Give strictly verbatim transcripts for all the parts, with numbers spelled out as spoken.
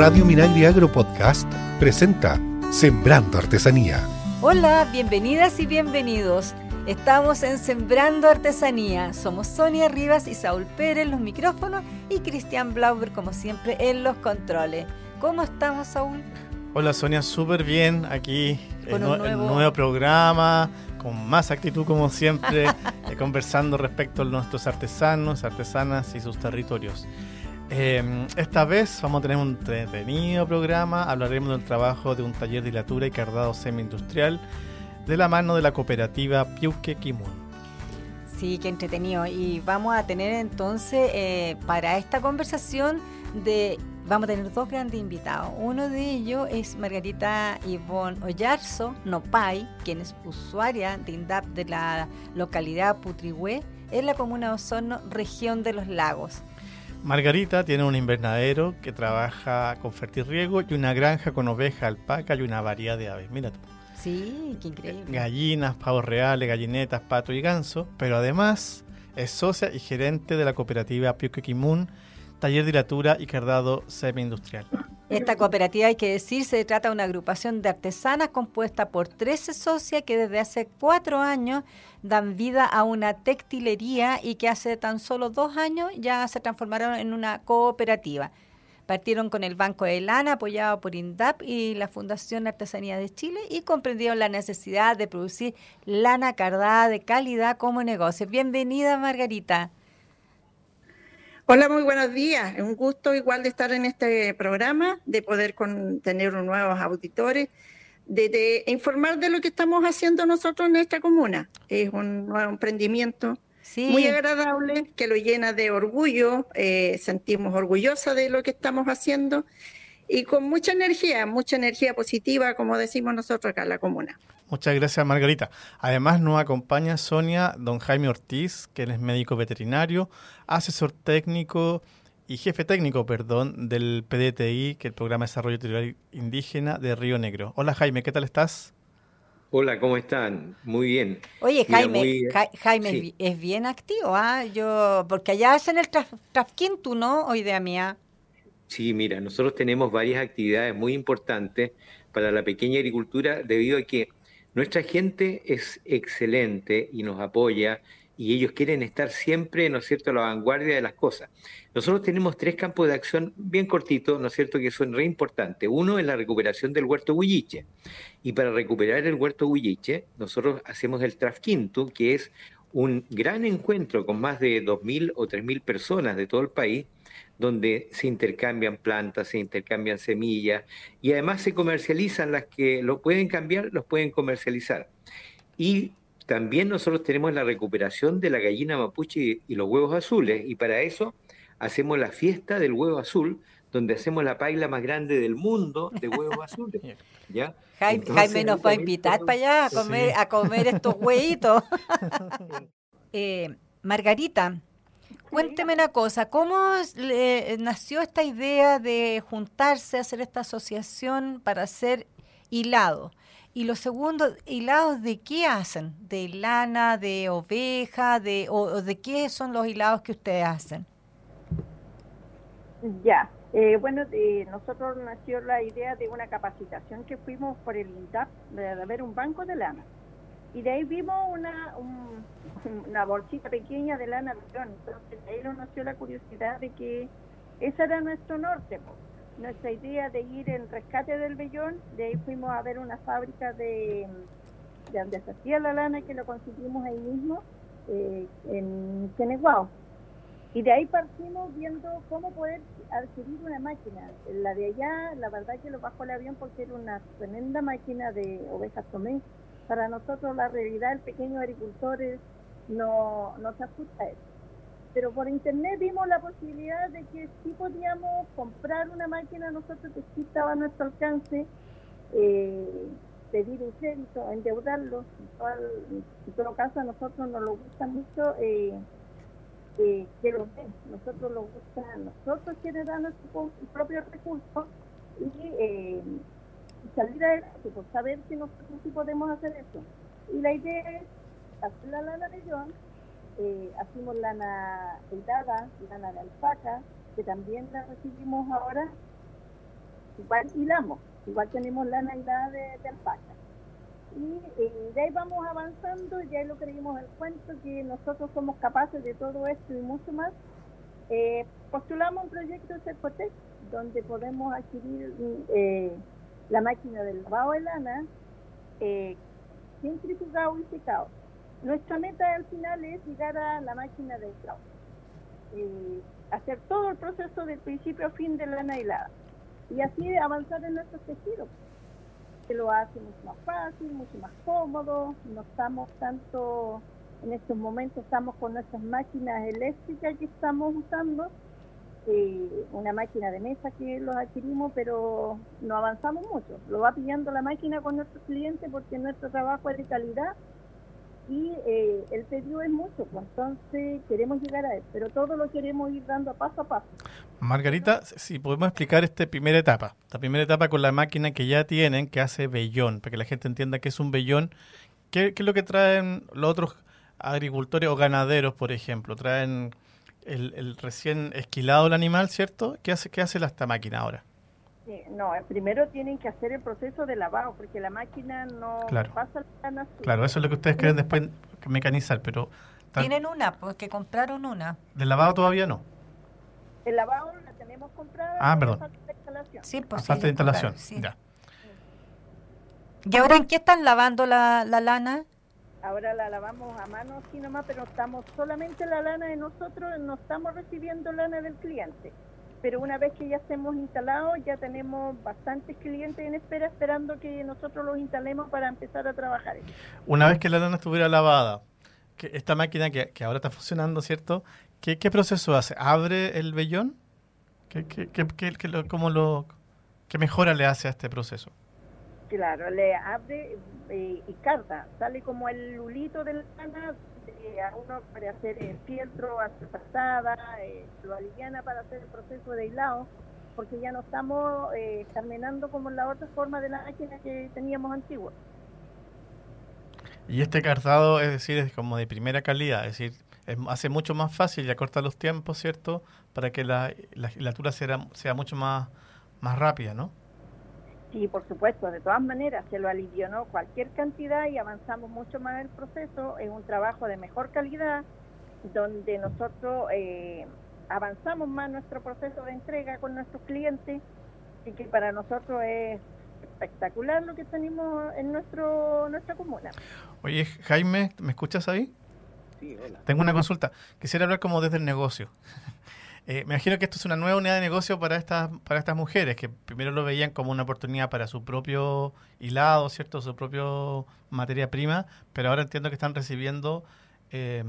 Radio Minagri Agro Podcast presenta Sembrando Artesanía. Hola, bienvenidas y bienvenidos. Estamos en Sembrando Artesanía. Somos Sonia Rivas y Saúl Pérez en los micrófonos y Cristian Blauber, como siempre, en los controles. ¿Cómo estamos, Saúl? Hola, Sonia, súper bien. Aquí el, no, nuevo... el nuevo programa, con más actitud como siempre, eh, conversando respecto a nuestros artesanos, artesanas y sus territorios. Eh, esta vez vamos a tener un entretenido programa. Hablaremos del trabajo de un taller de hilatura y cardado semi-industrial de la mano de la cooperativa Piuque Kimun. Sí, qué entretenido. Y vamos a tener entonces, eh, para esta conversación, de vamos a tener dos grandes invitados. Uno de ellos es Margarita Ivonne Oyarzo, Nopai, quien es usuaria de INDAP de la localidad Putrihue, en la comuna de Osorno, región de Los Lagos. Margarita tiene un invernadero que trabaja con fertirriego y una granja con oveja, alpaca y una variedad de aves. Mira tú. Sí, qué increíble. Gallinas, pavos reales, gallinetas, pato y ganso. Pero además es socia y gerente de la cooperativa Piuque Kimun, taller de hilatura y cardado semi-industrial. Esta cooperativa, hay que decir, se trata de una agrupación de artesanas compuesta por trece socias que desde hace cuatro años dan vida a una textilería y que hace tan solo dos años ya se transformaron en una cooperativa. Partieron con el Banco de Lana, apoyado por INDAP y la Fundación Artesanía de Chile, y comprendieron la necesidad de producir lana cardada de calidad como negocio. Bienvenida, Margarita. Hola, muy buenos días. Es un gusto igual de estar en este programa, de poder con, tener nuevos auditores, de, de informar de lo que estamos haciendo nosotros en nuestra comuna. Es un nuevo emprendimiento, sí, muy agradable, que lo llena de orgullo. Eh, sentimos orgullosa de lo que estamos haciendo y con mucha energía, mucha energía positiva, como decimos nosotros acá en la comuna. Muchas gracias, Margarita. Además, nos acompaña Sonia, don Jaime Ortiz, que él es médico veterinario, asesor técnico y jefe técnico, perdón, del P D T I, que es el Programa de Desarrollo Territorial Indígena de Río Negro. Hola, Jaime, ¿qué tal estás? Hola, ¿cómo están? Muy bien. Oye, Mira, Jaime, muy... ja- Jaime sí. es bien activo, ¿ah? ¿eh? Yo, porque allá hacen el traf- trafquintu, ¿no? O idea mía. Sí, mira, nosotros tenemos varias actividades muy importantes para la pequeña agricultura, debido a que nuestra gente es excelente y nos apoya, y ellos quieren estar siempre, ¿no es cierto?, a la vanguardia de las cosas. Nosotros tenemos tres campos de acción bien cortitos, ¿no es cierto?, que son re importantes. Uno es la recuperación del huerto huilliche. Y para recuperar el huerto huilliche, nosotros hacemos el trafquintu, que es un gran encuentro con más de dos mil o tres mil personas de todo el país, donde se intercambian plantas, se intercambian semillas, y además se comercializan las que lo pueden cambiar, los pueden comercializar. Y también nosotros tenemos la recuperación de la gallina mapuche y los huevos azules, y para eso hacemos la fiesta del huevo azul, donde hacemos la paila más grande del mundo de huevos azules. ¿Ya? Jaime, Entonces, Jaime nos va a invitar todo... para allá a comer, sí. a comer estos huevitos. eh, Margarita, cuénteme una cosa, ¿cómo eh, nació esta idea de juntarse, hacer esta asociación para hacer hilado? Y lo segundo, ¿hilados de qué hacen? ¿De lana, de oveja, de o, o de qué son los hilados que ustedes hacen? Ya, eh, bueno, de nosotros nació la idea de una capacitación que fuimos por el INDAP, de haber un banco de lana. Y de ahí vimos una un, una bolsita pequeña de lana algodón. Entonces de ahí nos nació la curiosidad de que ese era nuestro norte, nuestra idea de ir en rescate del vellón. De ahí fuimos a ver una fábrica de, de donde se hacía la lana, que lo conseguimos ahí mismo, eh, en Teneguao. Y de ahí partimos viendo cómo poder adquirir una máquina. La de allá, la verdad que lo bajó el avión porque era una tremenda máquina de ovejas tomé. Para nosotros la realidad del pequeño agricultor es, no, no se ajusta a eso. Pero por internet vimos la posibilidad de que sí podíamos comprar una máquina nosotros, que sí estaba a nuestro alcance, eh, pedir un crédito, endeudarlo. En todo caso a nosotros nos lo gusta mucho eh, eh, que lo den. Nosotros nos gusta, nosotros generar nuestros propios recursos y... Eh, salir a él, por saber si nosotros sí podemos hacer eso. Y la idea es hacer la lana de John, eh, hacemos lana heldada, lana de alpaca, que también la recibimos ahora, igual hilamos, igual tenemos lana hilada de, de alpaca. Y, y de ahí vamos avanzando, ya lo creímos el cuento, que nosotros somos capaces de todo esto y mucho más. Eh, postulamos un proyecto de Sercotec, donde podemos adquirir eh, la máquina del lavado de lana, eh, centrifugado y secado. Nuestra meta al final es llegar a la máquina del clavo, eh, hacer todo el proceso del principio a fin de lana hilada, y así avanzar en nuestros tejidos, que lo hace mucho más fácil, mucho más cómodo. No estamos tanto, en estos momentos estamos con nuestras máquinas eléctricas que estamos usando, eh, una máquina de mesa que los adquirimos, pero no avanzamos mucho, lo va pillando la máquina con nuestros clientes, porque nuestro trabajo es de calidad y eh, el pedido es mucho, pues entonces queremos llegar a él, pero todo lo queremos ir dando paso a paso. Margarita, si podemos explicar esta primera etapa, esta primera etapa con la máquina que ya tienen, que hace vellón, para que la gente entienda qué es un vellón, qué, qué es lo que traen los otros agricultores o ganaderos, por ejemplo, traen el, el recién esquilado el animal, ¿cierto? ¿Qué hace, qué hace esta máquina ahora? No, primero tienen que hacer el proceso de lavado, porque la máquina no claro. pasa la lana. Claro, eso es lo que ustedes quieren después mecanizar, pero... Tan... Tienen una, porque compraron una. ¿Del lavado todavía no? El lavado la tenemos comprada. Ah, perdón. Falta de instalación. Sí, pues, falta sí, de instalación, sí. Ya. ¿Y ahora en qué están lavando la, la lana? Ahora la lavamos a mano aquí nomás, pero estamos solamente la lana de nosotros, no estamos recibiendo lana del cliente. Pero una vez que ya estemos instalados, ya tenemos bastantes clientes en espera, esperando que nosotros los instalemos para empezar a trabajar. Una vez que la lana estuviera lavada, que esta máquina que, que ahora está funcionando, ¿cierto? ¿Qué, qué proceso hace? ¿Abre el vellón? ¿Qué, qué, qué, qué, qué, lo, cómo lo, ¿Qué mejora le hace a este proceso? Claro, le abre eh, y carga. Sale como el lulito de la lana. A uno para hacer el fieltro, hacer pasada, eh, lo aliviana para hacer el proceso de hilado, porque ya no estamos eh, carmenando como en la otra forma de la máquina que teníamos antigua. Y este cartado, es decir, es como de primera calidad, es decir, es, hace mucho más fácil y acorta los tiempos, ¿cierto? Para que la, la gilatura sea, sea mucho más, más rápida, ¿no? Sí, por supuesto, de todas maneras, se lo alivianó cualquier cantidad y avanzamos mucho más en el proceso. Es un trabajo de mejor calidad, donde nosotros eh, avanzamos más nuestro proceso de entrega con nuestros clientes, y que para nosotros es espectacular lo que tenemos en nuestro nuestra comuna. Oye, Jaime, ¿me escuchas ahí? Sí, hola. Tengo una consulta. Quisiera hablar como desde el negocio. Eh, me imagino que esto es una nueva unidad de negocio para estas para estas mujeres, que primero lo veían como una oportunidad para su propio hilado, ¿cierto? Su propio materia prima, pero ahora entiendo que están recibiendo eh,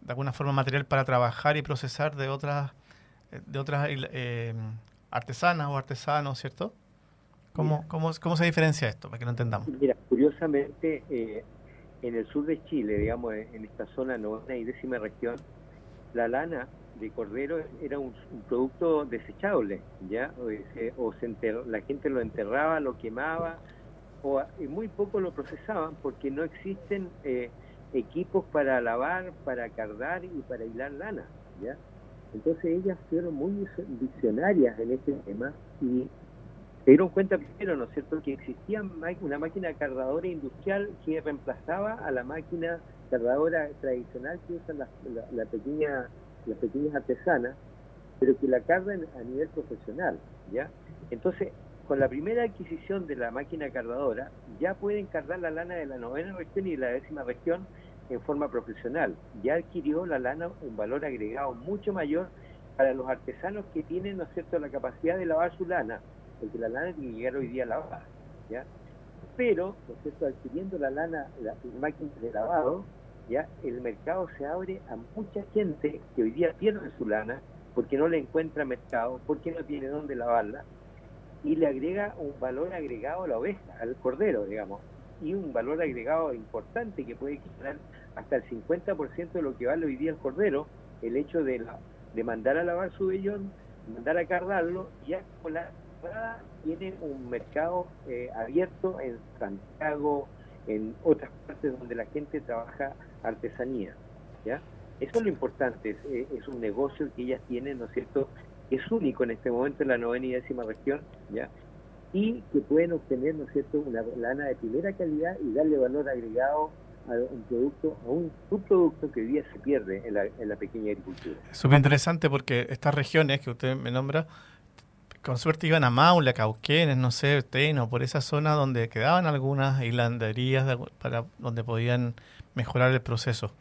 de alguna forma material para trabajar y procesar de otras de otras eh, artesanas o artesanos, ¿cierto? ¿Cómo, mira, cómo, cómo se diferencia esto? Para que lo entendamos. Mira, curiosamente, eh, en el sur de Chile, digamos, en esta zona novena y décima región, la lana de cordero era un, un producto desechable, ya o, se, o se enter, la gente lo enterraba, lo quemaba, o y muy poco lo procesaban, porque no existen eh, equipos para lavar, para cardar y para hilar lana, ya. Entonces ellas fueron muy visionarias en este tema y se dieron cuenta primero, ¿no es cierto?, que existía una máquina cardadora industrial que reemplazaba a la máquina cardadora tradicional que usan la, la, la pequeña las pequeñas artesanas, pero que la cargan a nivel profesional, ¿ya? Entonces, con la primera adquisición de la máquina cardadora, ya pueden cardar la lana de la novena región y de la décima región en forma profesional. Ya adquirió la lana un valor agregado mucho mayor para los artesanos que tienen, ¿no es cierto?, la capacidad de lavar su lana, porque la lana tiene que llegar hoy día lavada, ¿ya? Pero, ¿no es cierto?, adquiriendo la lana, las máquinas de lavado, ya el mercado se abre a mucha gente que hoy día pierde su lana porque no le encuentra mercado, porque no tiene dónde lavarla, y le agrega un valor agregado a la oveja, al cordero, digamos, y un valor agregado importante que puede quitar hasta el cincuenta por ciento de lo que vale hoy día el cordero, el hecho de, la, de mandar a lavar su vellón, mandar a cardarlo, y ya con la cargada tiene un mercado eh, abierto en Santiago, en otras partes donde la gente trabaja artesanía, ¿ya? Eso es lo importante, es, es un negocio que ellas tienen, ¿no es cierto?, es único en este momento en la novena y décima región, ¿ya? y que pueden obtener, ¿no es cierto?, una lana de primera calidad y darle valor agregado a un producto, a un subproducto que hoy día se pierde en la, en la pequeña agricultura. Es súper interesante porque estas regiones que usted me nombra, con suerte iban a Maule, Cauquenes, no sé, Teno, por esa zona donde quedaban algunas hilanderías de, para donde podían mejorar el proceso.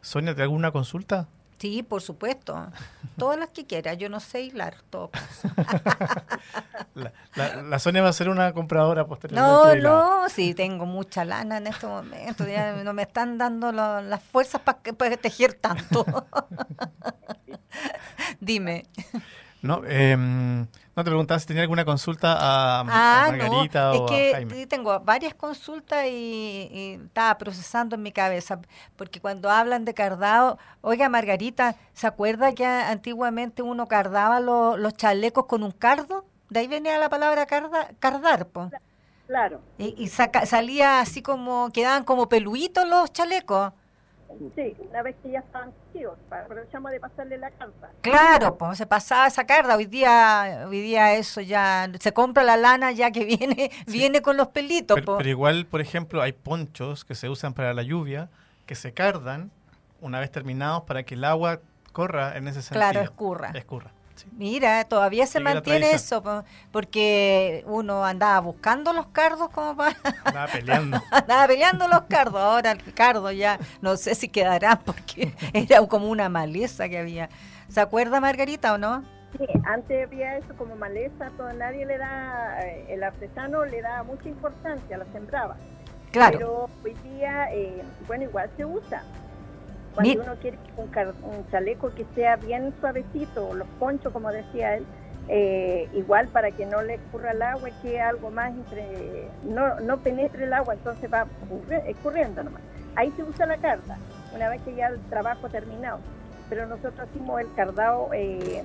Sonia, ¿te hago una consulta? Sí, por supuesto. Todas las que quiera. Yo no sé hilar, todo caso. La, la, la Sonia va a ser una compradora posteriormente. No, no, sí, tengo mucha lana en este momento. Ya no me están dando lo, las fuerzas para pa tejer tanto. Dime. No, eh, no te preguntaba si tenía alguna consulta a, ah, a Margarita no, o es a Jaime. Que tengo varias consultas y, y estaba procesando en mi cabeza, porque cuando hablan de cardado, oiga Margarita, ¿se acuerda que antiguamente uno cardaba lo, los chalecos con un cardo? De ahí venía la palabra carda, cardar, po. Claro. Y, y saca, salía así como, quedaban como peluitos los chalecos. Sí, una vez que ya estaban chicos, aprovechamos de pasarle la carta. Claro, pues se pasaba esa carta. Hoy día, hoy día eso ya se compra la lana ya que viene, sí, viene con los pelitos. Pero, pero igual, por ejemplo, hay ponchos que se usan para la lluvia que se cardan una vez terminados para que el agua corra en ese sentido. Claro, escurra. Escurra. Sí. Mira, todavía se mantiene eso, porque uno andaba buscando los cardos como para... Andaba peleando. Andaba peleando los cardos, ahora el cardo ya no sé si quedará porque era como una maleza que había. ¿Se acuerda Margarita o no? Sí, antes había eso como maleza, todo, nadie le da, el artesano le daba mucha importancia, la sembraba. Claro. Pero hoy día, eh, bueno, igual se usa. Cuando uno quiere un, car- un chaleco que sea bien suavecito, los ponchos, como decía él, eh, igual para que no le escurra el agua, que algo más entre, no, no penetre el agua, entonces va escurriendo nomás. Ahí se usa la carda, una vez que ya el trabajo ha terminado. Pero nosotros hicimos el cardado eh,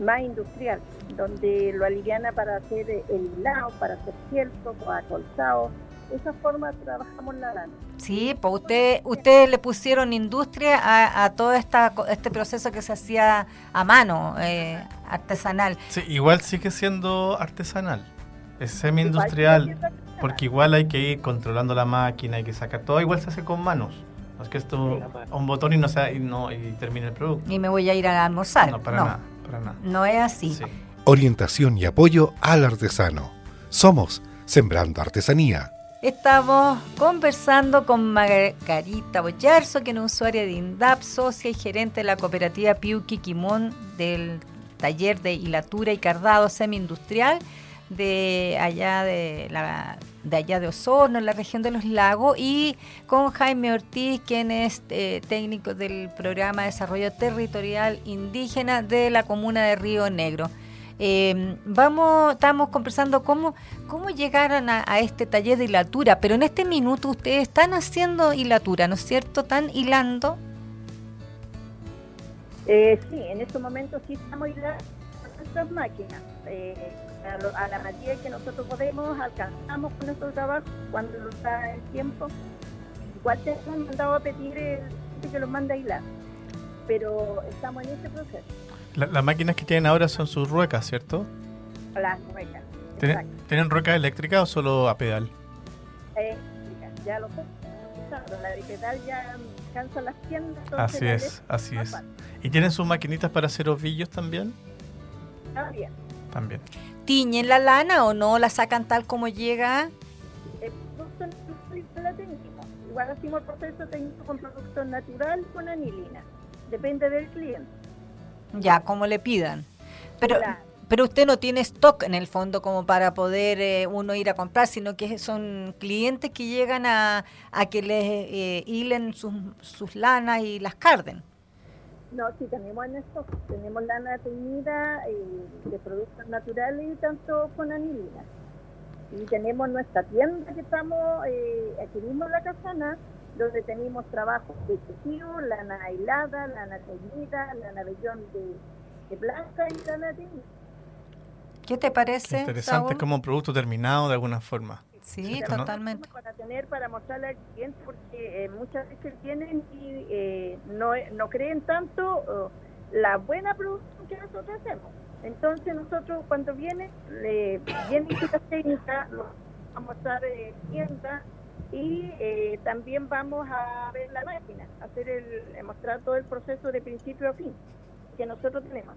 más industrial, donde lo aliviana para hacer el hilado, para hacer ciertos acolzados. Esa forma trabajamos la lana. Sí, pues usted, ustedes le pusieron industria a, a todo esta, este proceso que se hacía a mano, eh, artesanal. Sí, igual sigue siendo artesanal, es semi-industrial, porque igual hay que ir controlando la máquina, hay que sacar todo, igual se hace con manos. No es que esto, un botón y no sea, y no y termine el producto. Y me voy a ir a almorzar. No, para no, nada, para nada. No es así. Sí. Orientación y apoyo al artesano. Somos Sembrando Artesanía. Estamos conversando con Margarita Oyarzo, que es una usuaria de INDAP, socia y gerente de la cooperativa Piuque Kimun del taller de hilatura y cardado semi-industrial de allá de, la, de allá de Osorno, en la región de Los Lagos, y con Jaime Ortiz, quien es eh, técnico del programa de desarrollo territorial indígena de la comuna de Río Negro. Eh, vamos, estamos conversando cómo, cómo llegaron a, a este taller de hilatura, pero en este minuto ustedes están haciendo hilatura, ¿no es cierto? ¿Están hilando? Eh, sí, en estos momentos sí estamos hilando nuestras máquinas. Eh, a, lo, a la materia que nosotros podemos, alcanzamos con nuestro trabajo cuando nos da el tiempo. Igual te han mandado a pedir el, que los manda a hilar, pero estamos en este proceso. La, las máquinas que tienen ahora son sus ruecas, ¿cierto? Las ruecas. ¿Tienen, ¿tienen ruecas eléctricas o solo a pedal? Eléctricas, eh, ya lo sé. La de pedal ya cansa las tiendas. Así es, así es. Fácil. ¿Y tienen sus maquinitas para hacer ovillos también? También. También. ¿Tiñen la lana o no? ¿La sacan tal como llega? Eh, producto la técnica. Igual hacemos el proceso técnico con producto natural con anilina. Depende del cliente. Ya, como le pidan. Pero claro, pero usted no tiene stock en el fondo como para poder eh, uno ir a comprar, sino que son clientes que llegan a, a que les eh, hilen sus, sus lanas y las carden. No, sí, tenemos en stock. Tenemos lana teñida eh, de productos naturales y tanto con anilina. Y tenemos nuestra tienda que estamos, eh, aquí mismo en la casana, donde tenemos trabajos de tejido, lana hilada, lana teñida, lana vellón de, de blanca y lana teñida. ¿Qué te parece? Qué interesante, es como un producto terminado de alguna forma. Sí, ¿cierto? Totalmente. ¿No? Para tener, para mostrarle al cliente, porque eh, muchas veces vienen y eh, no, no creen tanto eh, la buena producción que nosotros hacemos. Entonces nosotros cuando viene, eh, viene esta técnica, vamos a estar eh, tienda y eh, también vamos a ver la máquina, hacer el, mostrar todo el proceso de principio a fin que nosotros tenemos.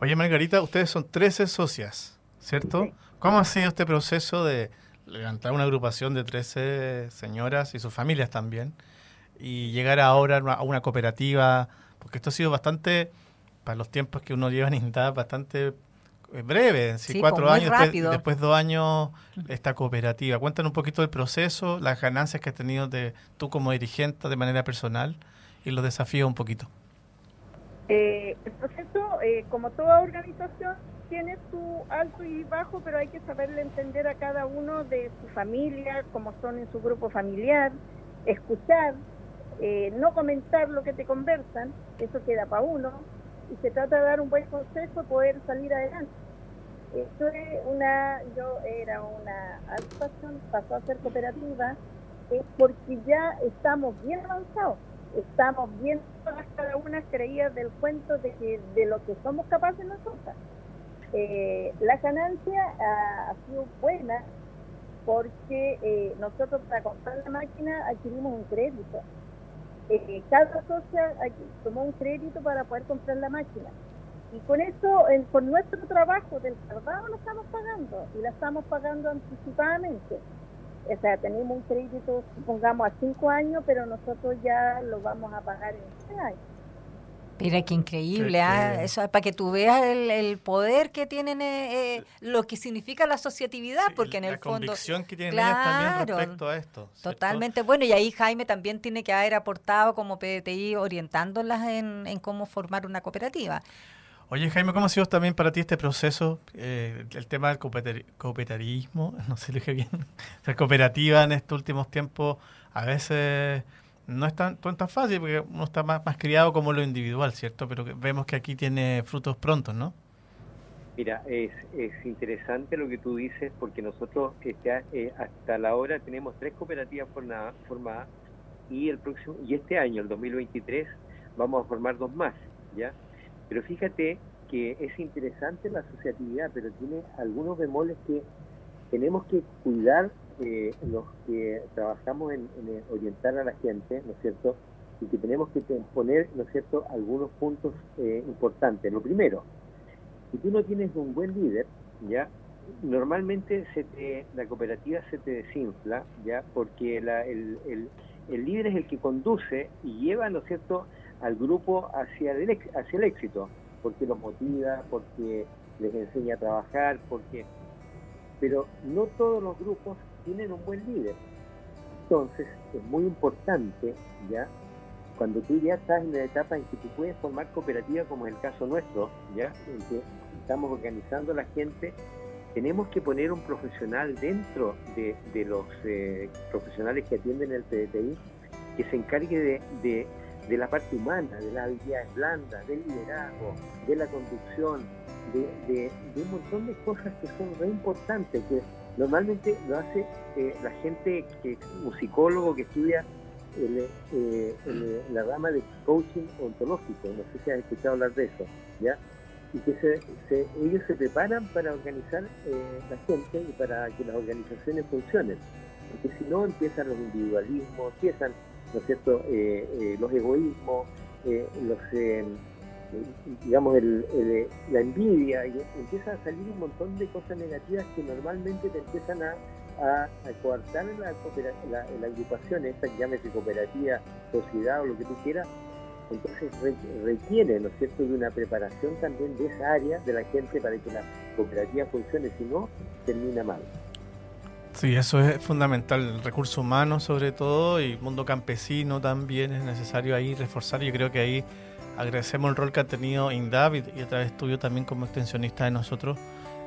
Oye Margarita, ustedes son trece socias, ¿cierto? Sí. ¿Cómo ha sido este proceso de levantar una agrupación de trece señoras y sus familias también y llegar ahora a una cooperativa? Porque esto ha sido bastante, para los tiempos que uno lleva en INDAP, bastante breve. Sí, sí, cuatro años, tres, después dos años esta cooperativa. Cuéntanos un poquito del proceso, las ganancias que has tenido de tú como dirigente de manera personal y los desafíos un poquito. Eh, el proceso, eh, como toda organización, tiene su alto y bajo, pero hay que saberle entender a cada uno de su familia, cómo son en su grupo familiar, escuchar, eh, no comentar lo que te conversan, eso queda para uno, y se trata de dar un buen consejo, poder salir adelante. Esto es una, yo era una agrupación, pasó a ser cooperativa, es eh, porque ya estamos bien avanzados. Estamos viendo todas cada una creídas del cuento de que de lo que somos capaces nosotras. Eh, la ganancia ha, ha sido buena porque eh, nosotros para comprar la máquina adquirimos un crédito. Eh, cada socia aquí tomó un crédito para poder comprar la máquina. Y con eso, eh, por nuestro trabajo del trabajo lo estamos pagando y la estamos pagando anticipadamente. O sea, tenemos un crédito, supongamos, a cinco años, pero nosotros ya lo vamos a pagar en tres años. Mira, qué increíble, ¿eh? Eso es para que tú veas el, el poder que tienen, eh, eh, lo que significa la asociatividad, sí, porque en el fondo... La convicción que tienen, claro, ellas también respecto a esto. Totalmente, ¿cierto? Bueno, y ahí Jaime también tiene que haber aportado como P D T I, orientándolas en, en cómo formar una cooperativa. Oye, Jaime, ¿cómo ha sido también para ti este proceso, eh, el tema del cooperativismo, no sé lo dije bien, la cooperativa en estos últimos tiempos a veces no es tan, no es tan fácil porque uno está más, más criado como lo individual, ¿cierto? Pero vemos que aquí tiene frutos prontos, ¿no? Mira, es, es interesante lo que tú dices porque nosotros este, eh, hasta la hora tenemos tres cooperativas formadas, formadas y el próximo y este año, el dos mil veintitrés, vamos a formar dos más, ¿ya? Pero fíjate que es interesante la asociatividad, pero tiene algunos bemoles que tenemos que cuidar eh, los que trabajamos en, en orientar a la gente, ¿no es cierto? Y que tenemos que poner, ¿no es cierto?, algunos puntos eh, importantes. Lo primero, si tú no tienes un buen líder, ¿ya? Normalmente se te, la cooperativa se te desinfla, ¿ya? Porque la, el, el, el líder es el que conduce y lleva, ¿no es cierto?, al grupo hacia el, hacia el éxito, porque los motiva, porque les enseña a trabajar, porque... Pero no todos los grupos tienen un buen líder. Entonces, es muy importante, ¿ya? Cuando tú ya estás en la etapa en que tú puedes formar cooperativa, como es el caso nuestro, ¿ya? En que estamos organizando a la gente, tenemos que poner un profesional dentro de, de los eh, profesionales que atienden el P D T I, que se encargue de... de de la parte humana, de las habilidades blandas, del liderazgo, de la conducción, de, de, de un montón de cosas que son re importantes, que normalmente lo hace eh, la gente, que un psicólogo que estudia el, eh, el, la rama de coaching ontológico, no sé si has escuchado hablar de eso, ¿ya? Y que se, se, ellos se preparan para organizar eh, la gente y para que las organizaciones funcionen, porque si no empiezan los individualismos, empiezan, ¿no es cierto?, eh, eh, los egoísmos, eh, los, eh, digamos, el, el, la envidia, y empieza a salir un montón de cosas negativas que normalmente te empiezan a, a, a coartar la, la, la agrupación, esta que llámese cooperativa, sociedad o lo que tú quieras. Entonces requiere, ¿no es cierto?, de una preparación también de esa área de la gente para que la cooperativa funcione, si no, termina mal. Sí, eso es fundamental, el recurso humano sobre todo y el mundo campesino también es necesario ahí reforzar. Yo creo que ahí agradecemos el rol que ha tenido INDAP y, y a través tuyo también como extensionista de nosotros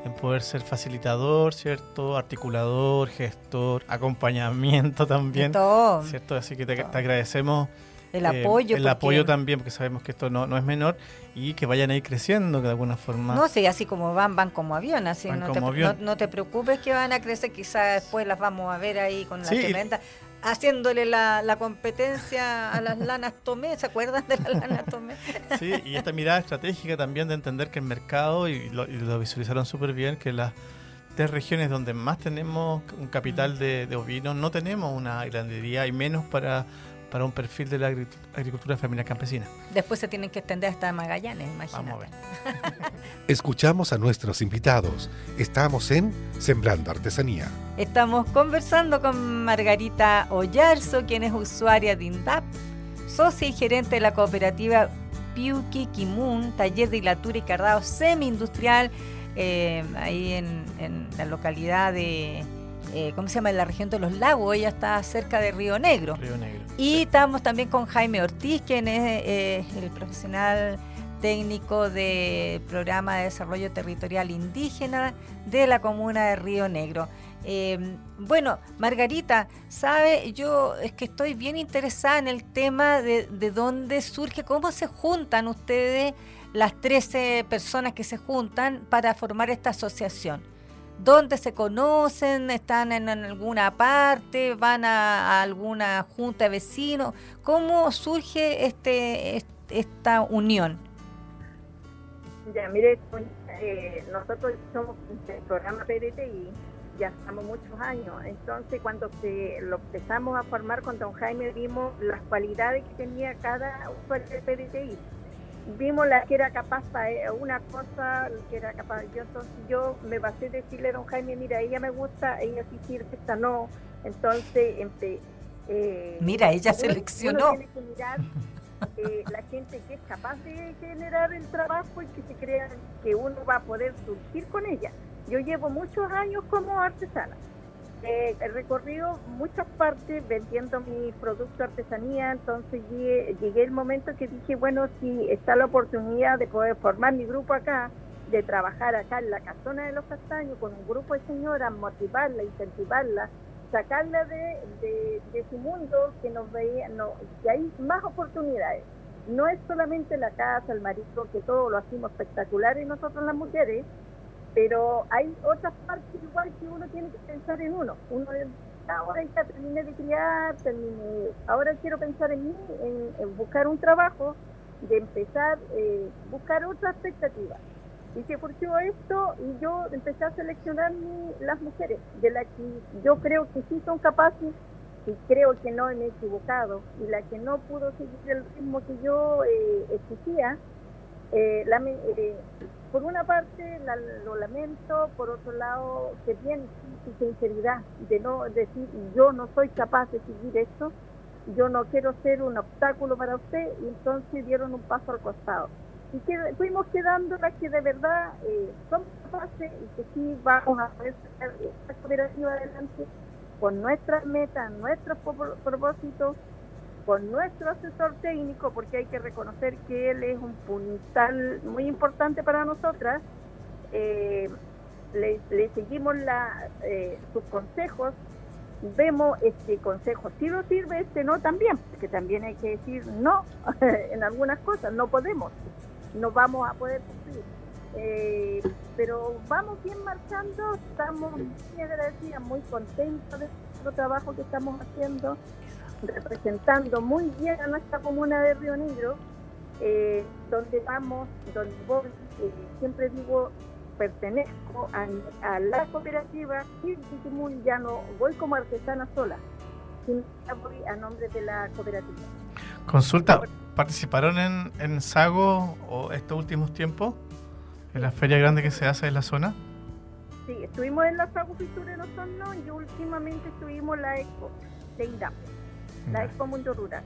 en poder ser facilitador, ¿cierto?, articulador, gestor, acompañamiento también, todo, ¿cierto? Así que te, te agradecemos el eh, apoyo, el porque... apoyo también, porque sabemos que esto no, no es menor y que vayan a ir creciendo que de alguna forma. No sé, sí, así como van, van como avión, así van no, como te, avión. No, no te preocupes que van a crecer, quizás después las vamos a ver ahí con la sí, tremenda. haciéndole la, la competencia a las lanas Tomé. ¿Se acuerdan de las lanas Tomé? Sí, y esta mirada estratégica también de entender que el mercado, y lo, y lo visualizaron súper bien, que las tres regiones donde más tenemos un capital de, de ovino, no tenemos una ganadería, y menos para, para un perfil de la agri- agricultura familiar campesina. Después se tienen que extender hasta Magallanes, imagínate. Vamos a ver. Escuchamos a nuestros invitados. Estamos en Sembrando Artesanía. Estamos conversando con Margarita Oyarzo, quien es usuaria de INDAP, socia y gerente de la cooperativa Piuque Kimun, taller de hilatura y cardado semi-industrial, eh, ahí en, en la localidad de... Eh, ¿cómo se llama? En la región de Los Lagos. Ella está cerca de Río Negro. Río Negro. Y sí. Estamos también con Jaime Ortiz, quien es eh, el profesional técnico del Programa de Desarrollo Territorial Indígena de la comuna de Río Negro. Eh, bueno, Margarita, ¿sabe? Yo es que estoy bien interesada en el tema de, de dónde surge, cómo se juntan ustedes, las trece personas que se juntan para formar esta asociación. ¿Dónde se conocen? ¿Están en, en alguna parte? ¿Van a, a alguna junta de vecinos? ¿Cómo surge este, este esta unión? Ya, mire, eh, nosotros somos del programa P D T I, ya estamos muchos años. Entonces, cuando se, lo empezamos a formar con don Jaime, vimos las cualidades que tenía cada usuario del P D T I. Vimos la que era capaz para una cosa, que era capaz. Yo, entonces, yo me basé en decirle a don Jaime, mira, ella me gusta, ella sí sirve, esta no. Entonces, empe, eh, mira, ella uno, seleccionó. Uno tiene que mirar eh, la gente que es capaz de generar el trabajo y que se crea que uno va a poder surgir con ella. Yo llevo muchos años como artesana. Eh, he recorrido muchas partes vendiendo mi producto artesanía, entonces llegué, llegué el momento que dije, bueno, si está la oportunidad de poder formar mi grupo acá, de trabajar acá en la casona de Los Castaños con un grupo de señoras, motivarla, incentivarla, sacarla de, de, de su mundo, que nos veía, no, que hay más oportunidades. No es solamente la casa, el marido, que todo lo hacemos espectacular y nosotros las mujeres, pero hay otras partes igual que uno tiene que pensar en uno. Uno ahora ya terminé de criar, terminé, ahora quiero pensar en mí, en, en buscar un trabajo, de empezar, eh, buscar otra expectativa. Y se surgió esto y yo empecé a seleccionar mi, las mujeres, de las que yo creo que sí son capaces, y creo que no me he equivocado, y la que no pudo seguir el ritmo que yo eh, exigía, eh, la... Eh, por una parte la, lo lamento, por otro lado que bien su sinceridad de no decir yo no soy capaz de seguir esto, yo no quiero ser un obstáculo para usted, y entonces dieron un paso al costado. Y que, fuimos quedando las que de verdad eh, somos capaces y que sí vamos a hacer esta cooperativa adelante con nuestras metas, nuestros propósitos, con nuestro asesor técnico, porque hay que reconocer que él es un puntal muy importante para nosotras. Eh, le, le seguimos la, eh, sus consejos, vemos este consejo si nos sirve, este no también, porque también hay que decir no en algunas cosas, no podemos, no vamos a poder cumplir. Eh, pero vamos bien marchando, estamos muy agradecidas, muy contentos de nuestro trabajo que estamos haciendo, representando muy bien a nuestra comuna de Río Negro, eh, donde vamos, donde voy, eh, siempre digo, pertenezco a, a la cooperativa, y ya no voy como artesana sola, sino que voy a nombre de la cooperativa. Consulta, ¿participaron en, en Sago o estos últimos tiempos, en la feria grande que se hace en la zona? Sí, estuvimos en la Sago Futura en Osorno y últimamente estuvimos en la Expo de INDAP. La Expo Mundo Rural.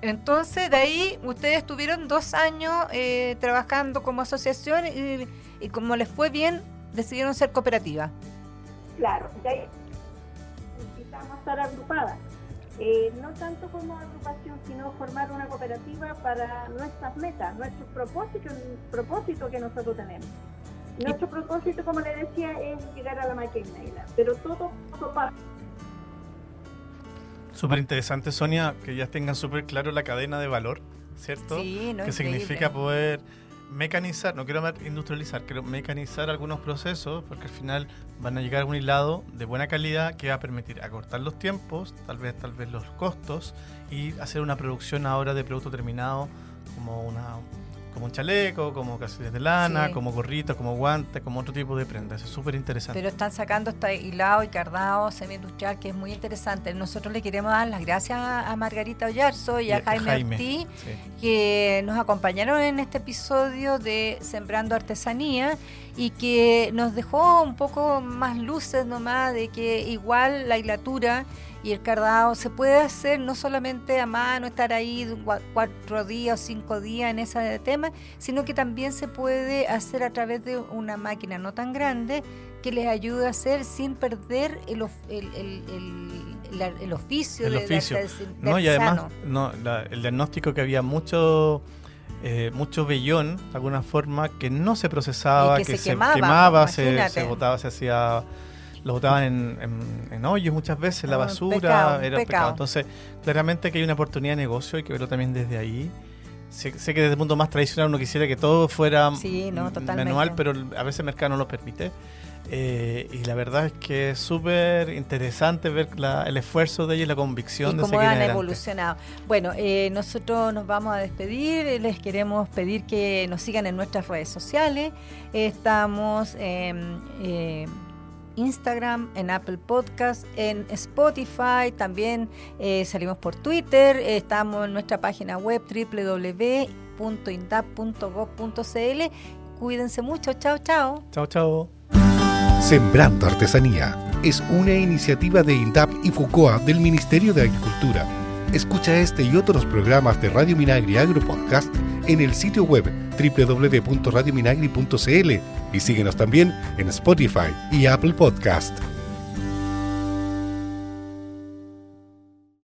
Entonces, de ahí ustedes estuvieron dos años eh, trabajando como asociación y, y como les fue bien, decidieron ser cooperativa. Claro, de ahí empezamos a estar agrupadas. Eh, no tanto como agrupación, sino formar una cooperativa para nuestras metas, nuestros propósitos, el propósito que nosotros tenemos. Nuestro y... propósito, como le decía, es llegar a la maquinaria, pero todo, todo pasa. Súper interesante, Sonia, que ya tengan súper claro la cadena de valor, ¿cierto? Sí, no, que significa poder mecanizar, no quiero industrializar, quiero mecanizar algunos procesos, porque al final van a llegar a un hilado de buena calidad que va a permitir acortar los tiempos, tal vez tal vez los costos, y hacer una producción ahora de producto terminado como una como un chaleco, como casillas de lana, sí, como gorritos, como guantes, como otro tipo de prendas. Eso es súper interesante. Pero están sacando este hilado y cardado semi-industrial, que es muy interesante. Nosotros le queremos dar las gracias a Margarita Oyarzo y a y, Jaime, Jaime Ortiz, sí, que nos acompañaron en este episodio de Sembrando Artesanía y que nos dejó un poco más luces nomás de que igual la hilatura y el cardado se puede hacer no solamente a mano, estar ahí cuatro días o cinco días en ese tema, sino que también se puede hacer a través de una máquina no tan grande que les ayude a hacer sin perder el, of, el, el, el, el, el oficio. El oficio. De, de, de, de no, y además no, la, el diagnóstico que había mucho... Eh, mucho vellón, de alguna forma, que no se procesaba, que, que se quemaba, se, quemaba, se, se botaba, se hacía... Los botaban en, en, en hoyos muchas veces, la basura, pecado, era pecado. pecado. Entonces, claramente que hay una oportunidad de negocio, hay que verlo también desde ahí. Sé, sé que desde el mundo más tradicional uno quisiera que todo fuera sí, no, manual, pero a veces el mercado no lo permite. Eh, y la verdad es que es súper interesante ver la, el esfuerzo de ellos y la convicción y de seguir adelante. Y cómo han evolucionado. Bueno, eh, nosotros nos vamos a despedir. Les queremos pedir que nos sigan en nuestras redes sociales. Estamos en eh, Instagram, en Apple Podcast, en Spotify. También eh, salimos por Twitter. Estamos en nuestra página web doble u doble u doble u punto indap punto gov punto cl. Cuídense mucho. Chao, chao. Chao, chao. Sembrando Artesanía es una iniciativa de INDAP y Fucoa del Ministerio de Agricultura. Escucha este y otros programas de Radio Minagri Agro Podcast en el sitio web doble u doble u doble u punto radio minagri punto cl y síguenos también en Spotify y Apple Podcast.